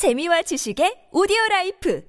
재미와 지식의 오디오라이프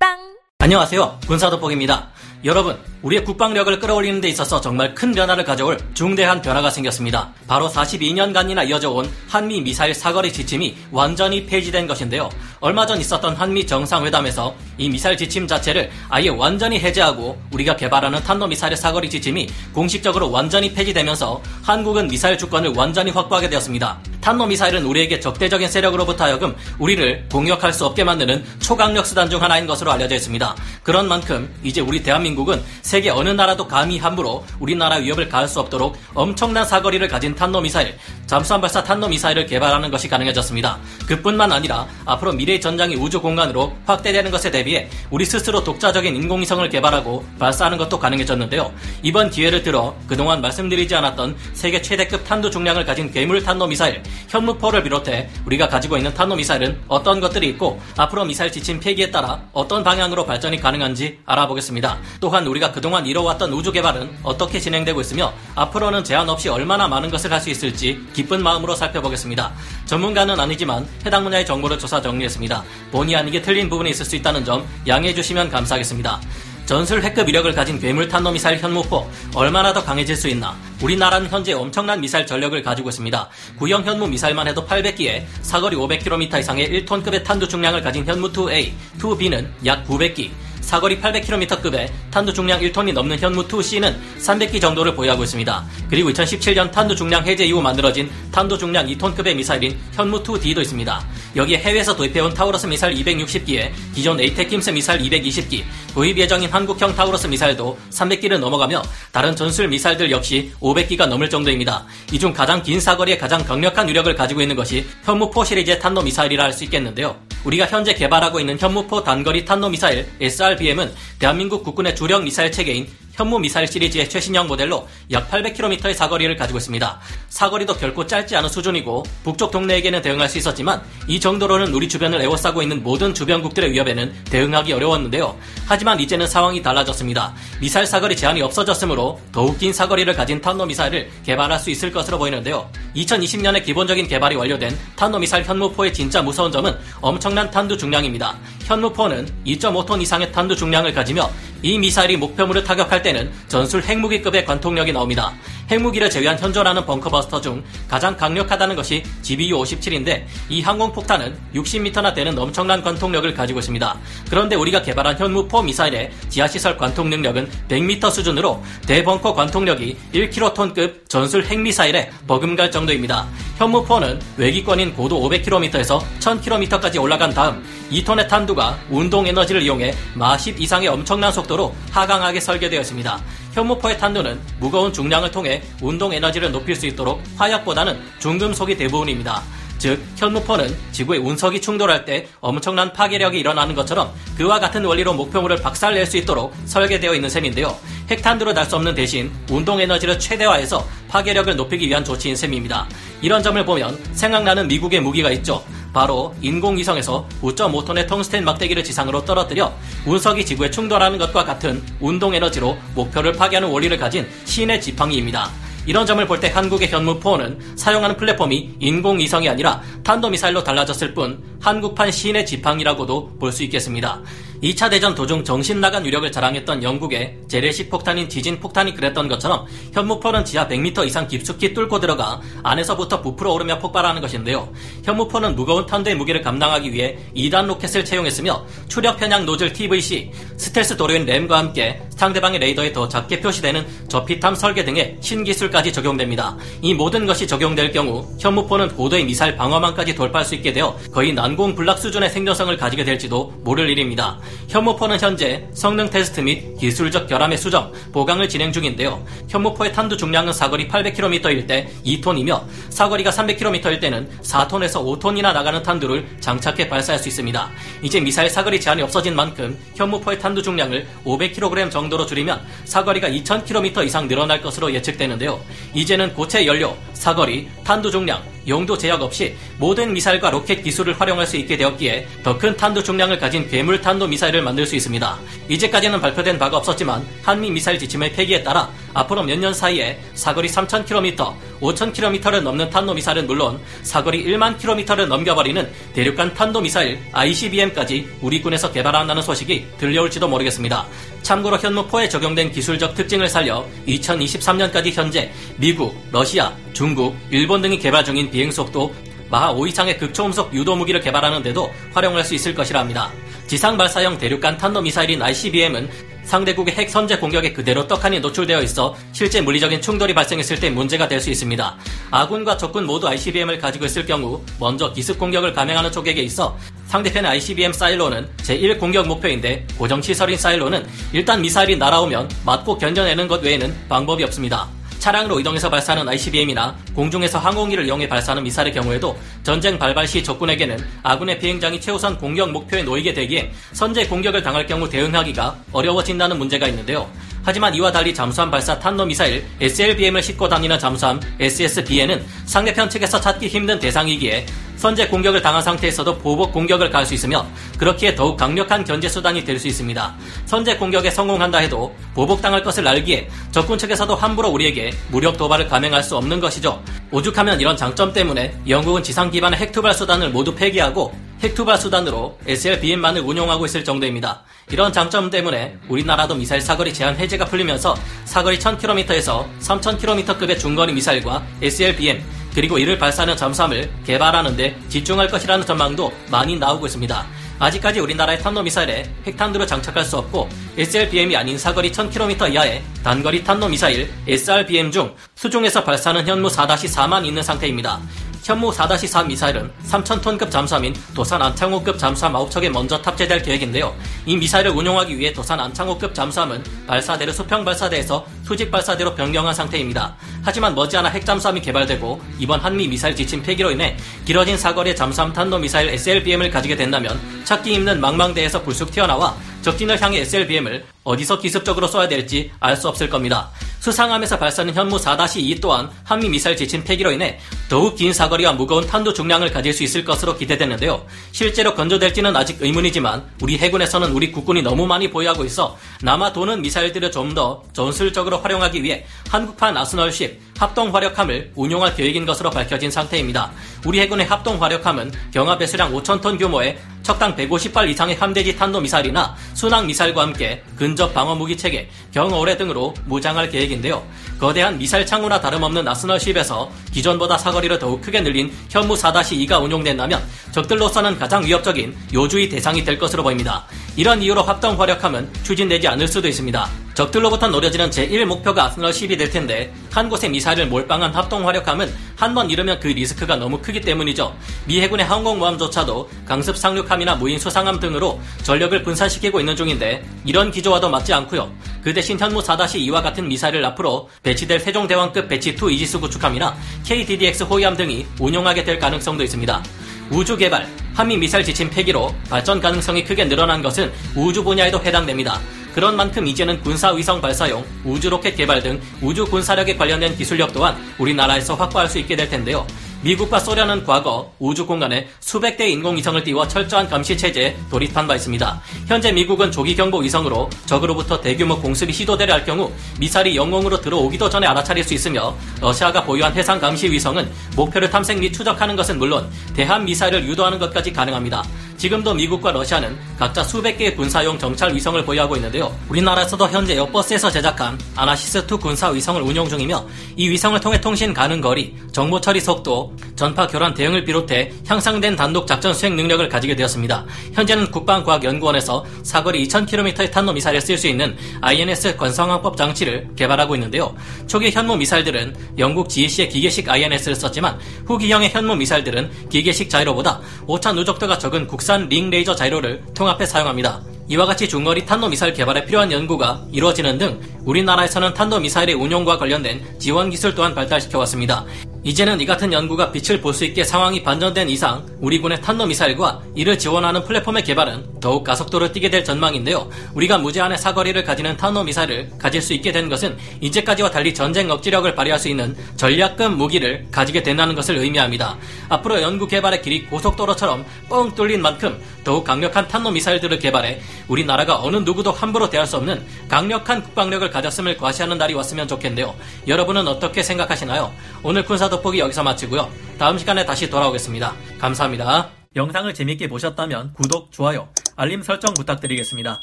팝빵! 안녕하세요, 군사돋보기입니다. 여러분, 우리의 국방력을 끌어올리는 데 있어서 정말 큰 변화를 가져올 중대한 변화가 생겼습니다. 바로 42년간이나 이어져온 한미 미사일 사거리 지침이 완전히 폐지된 것인데요. 얼마 전 있었던 한미 정상회담에서 이 미사일 지침 자체를 아예 완전히 해제하고 우리가 개발하는 탄도미사일의 사거리 지침이 공식적으로 완전히 폐지되면서 한국은 미사일 주권을 완전히 확보하게 되었습니다. 탄도미사일은 우리에게 적대적인 세력으로부터 하여금 우리를 공격할 수 없게 만드는 초강력 수단 중 하나인 것으로 알려져 있습니다. 그런 만큼 이제 우리 대한민국은 세계 어느 나라도 감히 함부로 우리나라 위협을 가할 수 없도록 엄청난 사거리를 가진 탄도미사일, 잠수함발사 탄도미사일을 개발하는 것이 가능해졌습니다. 그뿐만 아니라 앞으로 미래의 전장이 우주공간으로 확대되는 것에 대비해 우리 스스로 독자적인 인공위성을 개발하고 발사하는 것도 가능해졌는데요. 이번 기회를 들어 그동안 말씀드리지 않았던 세계 최대급 탄두 중량을 가진 괴물 탄도미사일 현무포를 비롯해 우리가 가지고 있는 탄도미사일은 어떤 것들이 있고 앞으로 미사일 지침 폐기에 따라 어떤 방향으로 발전이 가능한지 알아보겠습니다. 또한 우리가 그동안 이뤄왔던 우주 개발은 어떻게 진행되고 있으며 앞으로는 제한 없이 얼마나 많은 것을 할 수 있을지 기쁜 마음으로 살펴보겠습니다. 전문가는 아니지만 해당 분야의 정보를 조사 정리했습니다. 본의 아니게 틀린 부분이 있을 수 있다는 점 양해해 주시면 감사하겠습니다. 전술 핵급 위력을 가진 괴물 탄도미사일 현무포, 얼마나 더 강해질 수 있나? 우리나라는 현재 엄청난 미사일 전력을 가지고 있습니다. 구형 현무 미사일만 해도 800기에 사거리 500km 이상의 1톤급의 탄두 중량을 가진 현무2A, 2B는 약 900기, 사거리 800km급의 탄두 중량 1톤이 넘는 현무4-4는 300기 정도를 보유하고 있습니다. 그리고 2017년 탄두 중량 해제 이후 만들어진 탄두 중량 2톤급의 미사일인 현무2D도 있습니다. 여기에 해외에서 도입해온 타우러스 미사일 260기에 기존 에이테킴스 미사일 220기, 도입 예정인 한국형 타우러스 미사일도 300기를 넘어가며 다른 전술 미사일들 역시 500기가 넘을 정도입니다. 이 중 가장 긴 사거리에 가장 강력한 위력을 가지고 있는 것이 현무포 시리즈의 탄도 미사일이라 할 수 있겠는데요. 우리가 현재 개발하고 있는 현무포 단거리 탄도미사일 SRBM은 대한민국 국군의 주력 미사일 체계인 현무 미사일 시리즈의 최신형 모델로 약 800km의 사거리를 가지고 있습니다. 사거리도 결코 짧지 않은 수준이고 북쪽 동네에게는 대응할 수 있었지만 이 정도로는 우리 주변을 에워싸고 있는 모든 주변국들의 위협에는 대응하기 어려웠는데요. 하지만 이제는 상황이 달라졌습니다. 미사일 사거리 제한이 없어졌으므로 더욱 긴 사거리를 가진 탄도미사일을 개발할 수 있을 것으로 보이는데요. 2020년에 기본적인 개발이 완료된 탄도미사일 현무포의 진짜 무서운 점은 엄청난 탄두 중량입니다. 현무포는 2.5톤 이상의 탄두 중량을 가지며 이 미사일이 목표물을 타격할 때는 전술 핵무기급의 관통력이 나옵니다. 핵무기를 제외한 현존하는 벙커버스터 중 가장 강력하다는 것이 GBU-57인데 이 항공폭탄은 60m나 되는 엄청난 관통력을 가지고 있습니다. 그런데 우리가 개발한 현무포 미사일의 지하시설 관통 능력은 100m 수준으로 대벙커 관통력이 1킬로톤급 전술 핵미사일에 버금갈 정도입니다. 현무포는 외기권인 고도 500km에서 1000km까지 올라간 다음 2톤의 탄두가 운동에너지를 이용해 마10 이상의 엄청난 속도로 하강하게 설계되었습니다. 현무포의 탄두는 무거운 중량을 통해 운동에너지를 높일 수 있도록 화약보다는 중금속이 대부분입니다. 즉 현무포는 지구의 운석이 충돌할 때 엄청난 파괴력이 일어나는 것처럼 그와 같은 원리로 목표물을 박살낼 수 있도록 설계되어 있는 셈인데요. 핵탄두로 날 수 없는 대신 운동에너지를 최대화해서 파괴력을 높이기 위한 조치인 셈입니다. 이런 점을 보면 생각나는 미국의 무기가 있죠. 바로 인공위성에서 5.5톤의 텅스텐 막대기를 지상으로 떨어뜨려 운석이 지구에 충돌하는 것과 같은 운동에너지로 목표를 파괴하는 원리를 가진 신의 지팡이입니다. 이런 점을 볼 때 한국의 현무포는 사용하는 플랫폼이 인공위성이 아니라 탄도미사일로 달라졌을 뿐 한국판 신의 지팡이라고도 볼 수 있겠습니다. 2차 대전 도중 정신나간 위력을 자랑했던 영국의 재래식 폭탄인 지진폭탄이 그랬던 것처럼 현무포는 지하 100m 이상 깊숙이 뚫고 들어가 안에서부터 부풀어 오르며 폭발하는 것인데요. 현무포는 무거운 탄두의 무게를 감당하기 위해 2단 로켓을 채용했으며 추력편향 노즐 TVC, 스텔스 도료인 램과 함께 상대방의 레이더에 더 작게 표시되는 저피탐 설계 등의 신기술까지 적용됩니다. 이 모든 것이 적용될 경우 현무포는 고도의 미사일 방어망까지 돌파할 수 있게 되어 거의 난공불락 수준의 생존성을 가지게 될지도 모를 일입니다. 현무포는 현재 성능 테스트 및 기술적 결함의 수정, 보강을 진행 중인데요. 현무포의 탄두 중량은 사거리 800km일 때 2톤이며 사거리가 300km일 때는 4톤에서 5톤이나 나가는 탄두를 장착해 발사할 수 있습니다. 이제 미사일 사거리 제한이 없어진 만큼 현무포의 탄두 중량을 500kg 정도로 줄이면 사거리가 2000km 이상 늘어날 것으로 예측되는데요. 이제는 고체 연료, 사거리, 탄두 중량, 용도 제약 없이 모든 미사일과 로켓 기술을 활용할 수 있게 되었기에 더 큰 탄두 중량을 가진 괴물 탄도 미사일을 만들 수 있습니다. 이제까지는 발표된 바가 없었지만 한미 미사일 지침의 폐기에 따라 앞으로 몇 년 사이에 사거리 3,000km, 5,000km를 넘는 탄도 미사일은 물론 사거리 1만 km를 넘겨버리는 대륙간 탄도 미사일 ICBM까지 우리 군에서 개발한다는 소식이 들려올지도 모르겠습니다. 참고로 현무포에 적용된 기술적 특징을 살려 2023년까지 현재 미국, 러시아, 중국, 일본 등이 개발 중인 비행속도 마하 5 이상의 극초음속 유도무기를 개발하는 데도 활용할 수 있을 것이라 합니다. 지상발사형 대륙간 탄도미사일인 ICBM은 상대국의 핵 선제 공격에 그대로 떡하니 노출되어 있어 실제 물리적인 충돌이 발생했을 때 문제가 될 수 있습니다. 아군과 적군 모두 ICBM을 가지고 있을 경우 먼저 기습 공격을 감행하는 쪽에게 있어 상대편의 ICBM 사일로는 제1 공격 목표인데 고정시설인 사일로는 일단 미사일이 날아오면 맞고 견뎌내는 것 외에는 방법이 없습니다. 차량으로 이동해서 발사하는 ICBM이나 공중에서 항공기를 이용해 발사하는 미사일의 경우에도 전쟁 발발 시 적군에게는 아군의 비행장이 최우선 공격 목표에 놓이게 되기에 선제 공격을 당할 경우 대응하기가 어려워진다는 문제가 있는데요. 하지만 이와 달리 잠수함 발사 탄도미사일 SLBM을 싣고 다니는 잠수함 SSBM은 상대편 측에서 찾기 힘든 대상이기에 선제 공격을 당한 상태에서도 보복 공격을 가할 수 있으며 그렇기에 더욱 강력한 견제 수단이 될 수 있습니다. 선제 공격에 성공한다 해도 보복당할 것을 알기에 적군 측에서도 함부로 우리에게 무력 도발을 감행할 수 없는 것이죠. 오죽하면 이런 장점 때문에 영국은 지상 기반의 핵투발 수단을 모두 폐기하고 핵투발 수단으로 SLBM만을 운용하고 있을 정도입니다. 이런 장점 때문에 우리나라도 미사일 사거리 제한 해제가 풀리면서 사거리 1000km에서 3000km급의 중거리 미사일과 SLBM 그리고 이를 발사하는 잠수함을 개발하는 데 집중할 것이라는 전망도 많이 나오고 있습니다. 아직까지 우리나라의 탄도미사일에 핵탄두를 장착할 수 없고 SLBM이 아닌 사거리 1000km 이하의 단거리 탄도미사일 SRBM 중 수중에서 발사하는 현무4-4만 있는 상태입니다. 현무4-4 미사일은 3000톤급 잠수함인 도산 안창호급 잠수함 9척에 먼저 탑재될 계획인데요. 이 미사일을 운용하기 위해 도산 안창호급 잠수함은 발사대를 수평발사대에서 수직발사대로 변경한 상태입니다. 하지만 머지않아 핵잠수함이 개발되고 이번 한미 미사일 지침 폐기로 인해 길어진 사거리의 잠수함 탄도미사일 SLBM을 가지게 된다면 찾기 힘든 망망대에서 불쑥 튀어나와 적진을 향해 SLBM을 어디서 기습적으로 쏘아야 될지 알 수 없을 겁니다. 수상함에서 발사하는 현무4-2 또한 한미 미사일 지침 폐기로 인해 더욱 긴 사거리와 무거운 탄두 중량을 가질 수 있을 것으로 기대되는데요. 실제로 건조될지는 아직 의문이지만 우리 해군에서는 우리 국군이 너무 많이 보유하고 있어 남아 도는 미사일들을 좀 더 전술적으로 활용하기 위해 한국판 아스널식 합동화력함을 운용할 계획인 것으로 밝혀진 상태입니다. 우리 해군의 합동화력함은 경하 배수량 5000톤 규모의 척당 150발 이상의 함대지 탄도미사일이나 순항미사일과 함께 근접 방어무기체계, 경어뢰 등으로 무장할 계획인데요. 거대한 미사일 창구나 다름없는 아스널십에서 기존보다 사거리를 더욱 크게 늘린 현무4-2가 운용된다면 적들로서는 가장 위협적인 요주의 대상이 될 것으로 보입니다. 이런 이유로 합동화력함은 추진되지 않을 수도 있습니다. 적들로부터 노려지는 제1목표가 아스널십이 될 텐데 한 곳에 미사일을 몰빵한 합동화력함은 한 번 이르면 그 리스크가 너무 크기 때문이죠. 미 해군의 항공모함조차도 강습 상륙함이나 무인 수상함 등으로 전력을 분산시키고 있는 중인데 이런 기조와도 맞지 않고요. 그 대신 현무4-2와 같은 미사일을 앞으로 배치될 세종대왕급 배치2 이지스 구축함이나 KDDX 호위함 등이 운용하게 될 가능성도 있습니다. 우주개발, 한미 미사일 지침 폐기로 발전 가능성이 크게 늘어난 것은 우주 분야에도 해당됩니다. 그런 만큼 이제는 군사위성 발사용, 우주로켓 개발 등 우주 군사력에 관련된 기술력 또한 우리나라에서 확보할 수 있게 될 텐데요. 미국과 소련은 과거 우주 공간에 수백 대의 인공위성을 띄워 철저한 감시체제에 돌입한 바 있습니다. 현재 미국은 조기경보위성으로 적으로부터 대규모 공습이 시도되려 할 경우 미사일이 영공으로 들어오기도 전에 알아차릴 수 있으며 러시아가 보유한 해상감시위성은 목표를 탐색 및 추적하는 것은 물론 대한미사일을 유도하는 것까지 가능합니다. 지금도 미국과 러시아는 각자 수백 개의 군사용 정찰 위성을 보유하고 있는데요. 우리나라에서도 현재 여버스에서 제작한 아나시스2 군사 위성을 운용 중이며 이 위성을 통해 통신 가능 거리, 정보 처리 속도, 전파 교란 대응을 비롯해 향상된 단독 작전 수행 능력을 가지게 되었습니다. 현재는 국방과학연구원에서 사거리 2000km의 탄도 미사일에 쓸 수 있는 INS 관성항법 장치를 개발하고 있는데요. 초기 현무 미사일들은 영국 GEC의 기계식 INS를 썼지만 후기형의 현무 미사일들은 기계식 자이로보다 오차 누적도가 적은 국산 링 레이저 자이로를 통합해 사용합니다. 이와 같이 중거리 탄도미사일 개발에 필요한 연구가 이루어지는 등 우리나라에서는 탄도미사일의 운용과 관련된 지원 기술 또한 발달시켜왔습니다. 이제는 이 같은 연구가 빛을 볼 수 있게 상황이 반전된 이상 우리 군의 탄도미사일과 이를 지원하는 플랫폼의 개발은 더욱 가속도를 띠게 될 전망인데요. 우리가 무제한의 사거리를 가지는 탄도미사일을 가질 수 있게 된 것은 이제까지와 달리 전쟁 억지력을 발휘할 수 있는 전략급 무기를 가지게 된다는 것을 의미합니다. 앞으로 연구 개발의 길이 고속도로처럼 뻥 뚫린 만큼 더욱 강력한 탄도미사일들을 개발해 우리나라가 어느 누구도 함부로 대할 수 없는 강력한 국방력을 가졌음을 과시하는 날이 왔으면 좋겠는데요. 여러분은 어떻게 생각하시나요? 오늘 군사돋보기 여기서 마치고요. 다음 시간에 다시 돌아오겠습니다. 감사합니다. 영상을 재밌게 보셨다면 구독, 좋아요, 알림 설정 부탁드리겠습니다.